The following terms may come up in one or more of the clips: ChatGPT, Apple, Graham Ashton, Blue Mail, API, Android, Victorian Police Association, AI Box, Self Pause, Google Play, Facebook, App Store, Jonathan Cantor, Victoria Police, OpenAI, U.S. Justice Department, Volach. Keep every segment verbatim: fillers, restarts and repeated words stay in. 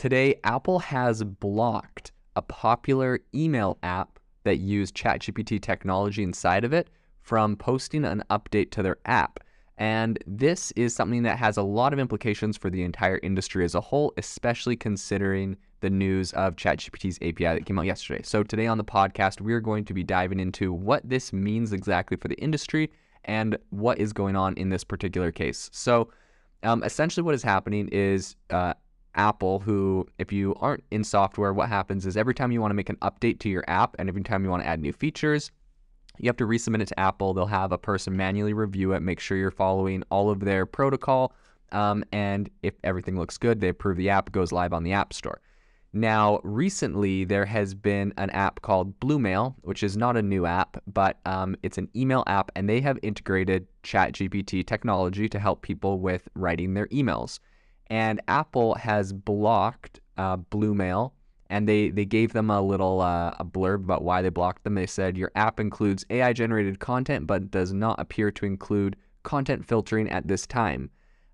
Today, Apple has blocked a popular email app that used ChatGPT technology inside of it from posting an update to their app. And this is something that has a lot of implications for the entire industry as a whole, especially considering the news of ChatGPT's A P I that came out yesterday. So today on the podcast, we're going to be diving into what this means exactly for the industry and what is going on in this particular case. So um, essentially what is happening is uh, Apple, who, if you aren't in software, what happens is every time you want to make an update to your app and every time you want to add new features, you have to resubmit it to Apple. They'll have a person manually review it, make sure you're following all of their protocol, um, and if everything looks good, they approve the app, goes live on the App Store. Now, recently, there has been an app called Blue Mail, which is not a new app, but um, it's an email app, and they have integrated ChatGPT technology to help people with writing their emails. And Apple has blocked uh, Blue Mail, and they, they gave them a little uh, a blurb about why they blocked them. They said, your app includes A I-generated content, but does not appear to include content filtering at this time.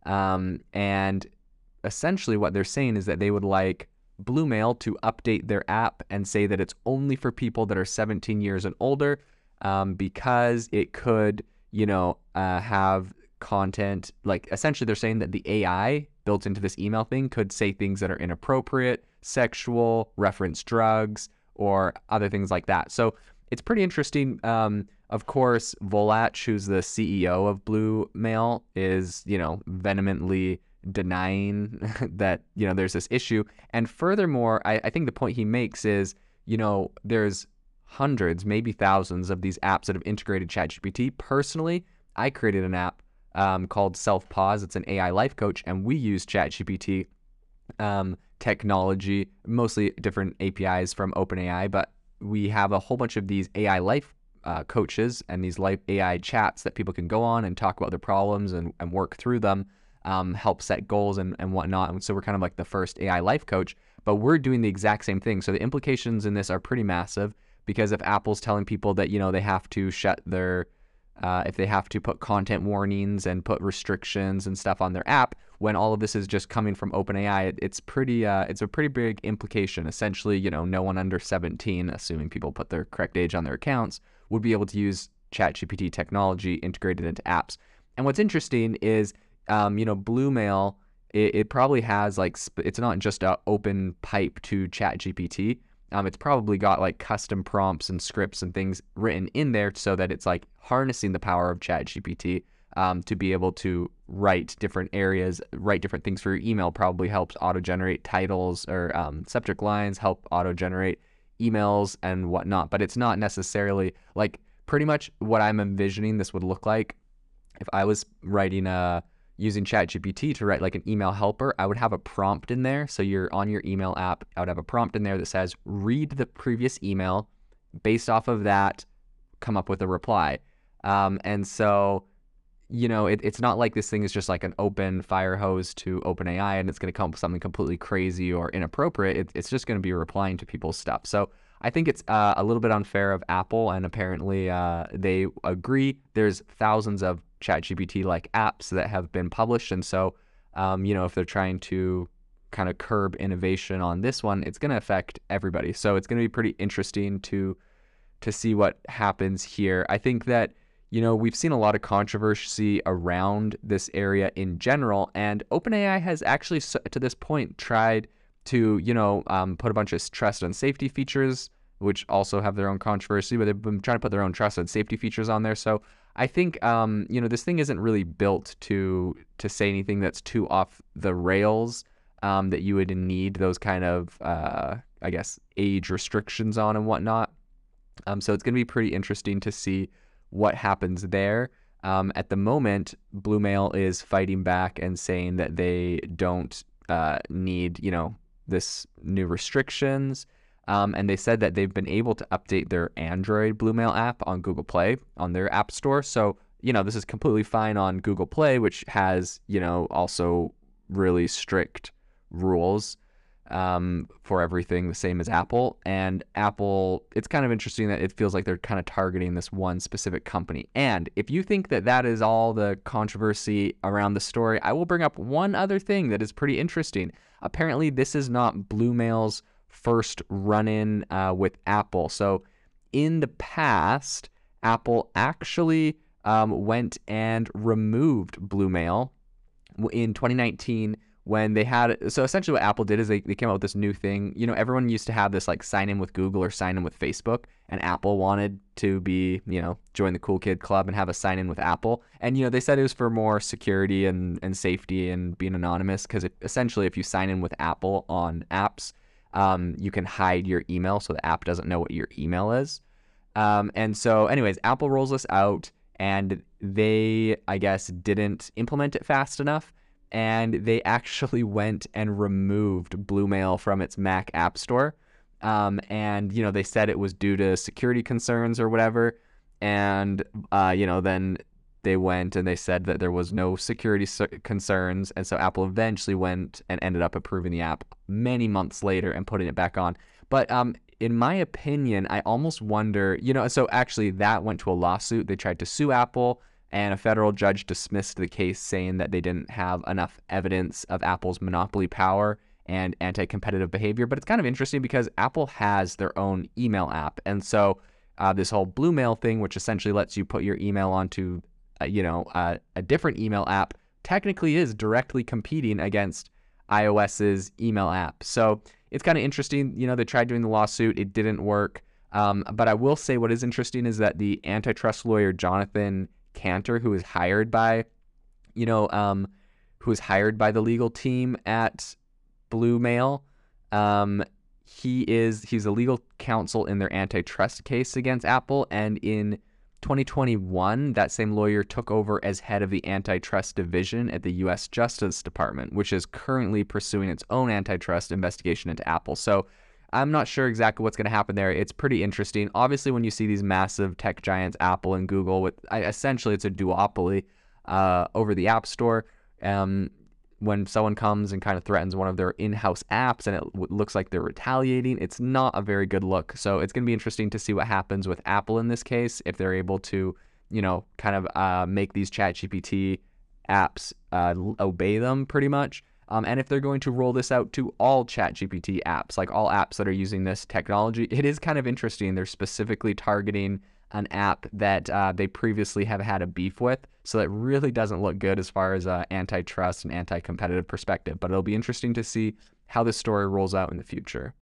Um, and essentially what they're saying is that they would like Blue Mail to update their app and say that it's only for people that are seventeen years and older, um, because it could, you know, uh, have content. Like, essentially they're saying that the A I built into this email thing could say things that are inappropriate, sexual, reference drugs, or other things like that. So it's pretty interesting. Um, of course, Volach, who's the C E O of Blue Mail, is, you know, vehemently denying that, you know, there's this issue. And furthermore, I, I think the point he makes is, you know, there's hundreds, maybe thousands of these apps that have integrated ChatGPT. Personally, I created an app um, called Self Pause. It's an A I life coach, and we use ChatGPT um, technology, mostly different A P Is from OpenAI, but we have a whole bunch of these A I life uh, coaches and these life A I chats that people can go on and talk about their problems and, and work through them. Um, help set goals and, and whatnot. And so we're kind of like the first A I life coach, but we're doing the exact same thing. So the implications in this are pretty massive, because if Apple's telling people that, you know, they have to shut their, uh, if they have to put content warnings and put restrictions and stuff on their app, when all of this is just coming from OpenAI, it, it's pretty, uh, it's a pretty big implication. Essentially, you know, no one under seventeen, assuming people put their correct age on their accounts, would be able to use ChatGPT technology integrated into apps. And what's interesting is, Um, you know, Blue Mail, it, it probably has like, it's not just an open pipe to ChatGPT. Um, it's probably got like custom prompts and scripts and things written in there so that it's like harnessing the power of ChatGPT um, to be able to write different areas, write different things for your email. Probably helps auto-generate titles or um, subject lines, help auto-generate emails and whatnot. But it's not necessarily like pretty much what I'm envisioning this would look like if I was writing a, using ChatGPT to write like an email helper. I would have a prompt in there. So you're on your email app, I would have a prompt in there that says, read the previous email, based off of that, come up with a reply. Um, and so, you know, it, it's not like this thing is just like an open fire hose to OpenAI and it's going to come up with something completely crazy or inappropriate. It, it's just going to be replying to people's stuff. So I think it's uh, a little bit unfair of Apple, and apparently uh, they agree. There's thousands of ChatGPT-like apps that have been published, and so, um, you know, if they're trying to kind of curb innovation on this one, it's going to affect everybody. So it's going to be pretty interesting to to see what happens here. I think that, you know, we've seen a lot of controversy around this area in general, and OpenAI has actually, to this point, tried to, you know, um, put a bunch of trust and safety features, which also have their own controversy, but they've been trying to put their own trust and safety features on there. So I think, um, you know, this thing isn't really built to to say anything that's too off the rails, um, that you would need those kind of, uh, I guess, age restrictions on and whatnot. Um, so it's going to be pretty interesting to see what happens there. Um, at the moment, Blue Mail is fighting back and saying that they don't uh, need, you know, this new restrictions. Um, and they said that they've been able to update their Android Blue Mail app on Google Play, on their App Store. So, you know, this is completely fine on Google Play, which has, you know, also really strict rules. um, for everything, the same as Apple. And Apple, it's kind of interesting that it feels like they're kind of targeting this one specific company. And if you think that that is all the controversy around the story, I will bring up one other thing that is pretty interesting. Apparently, this is not Blue Mail's first run-in uh, with Apple. So in the past, Apple actually um, went and removed Blue Mail in twenty nineteen when they had, so essentially what Apple did is they, they came out with this new thing. You know, everyone used to have this like sign in with Google or sign in with Facebook, and Apple wanted to be, you know, join the cool kid club and have a sign in with Apple. And, you know, they said it was for more security and, and safety and being anonymous, because essentially if you sign in with Apple on apps, um, you can hide your email so the app doesn't know what your email is. Um, and so anyways, Apple rolls this out, and they, I guess, didn't implement it fast enough. And they actually went and removed Blue Mail from its Mac App Store. Um, and, you know, they said it was due to security concerns or whatever. And, uh, you know, then they went and they said that there was no security concerns. And so Apple eventually went and ended up approving the app many months later and putting it back on. But um, in my opinion, I almost wonder, you know, so actually that went to a lawsuit. They tried to sue Apple, and a federal judge dismissed the case, saying that they didn't have enough evidence of Apple's monopoly power and anti-competitive behavior. But it's kind of interesting because Apple has their own email app. And so uh, this whole Blue Mail thing, which essentially lets you put your email onto, uh, you know, uh, a different email app, technically is directly competing against iOS's email app. So it's kind of interesting. You know, they tried doing the lawsuit. It didn't work. Um, but I will say what is interesting is that the antitrust lawyer, Jonathan Cantor, who was hired by, you know, um, who was hired by the legal team at Blue Mail. Um, he is, he's a legal counsel in their antitrust case against Apple. And in twenty twenty-one, that same lawyer took over as head of the antitrust division at the U S Justice Department, which is currently pursuing its own antitrust investigation into Apple. So I'm not sure exactly what's going to happen there. It's pretty interesting. Obviously, when you see these massive tech giants, Apple and Google, with essentially it's a duopoly uh, over the App Store. Um, when someone comes and kind of threatens one of their in-house apps and it looks like they're retaliating, it's not a very good look. So it's going to be interesting to see what happens with Apple in this case, if they're able to, you know, kind of uh, make these ChatGPT apps uh, obey them pretty much. Um, and if they're going to roll this out to all ChatGPT apps, like all apps that are using this technology, it is kind of interesting. They're specifically targeting an app that uh, they previously have had a beef with. So that really doesn't look good as far as uh, antitrust and anti-competitive perspective. But it'll be interesting to see how this story rolls out in the future.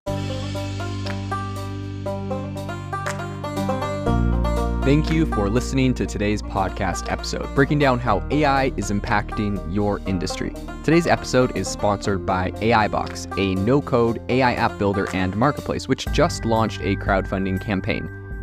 Thank you for listening to today's podcast episode, breaking down how A I is impacting your industry. Today's episode is sponsored by A I Box, a no-code A I app builder and marketplace, which just launched a crowdfunding campaign.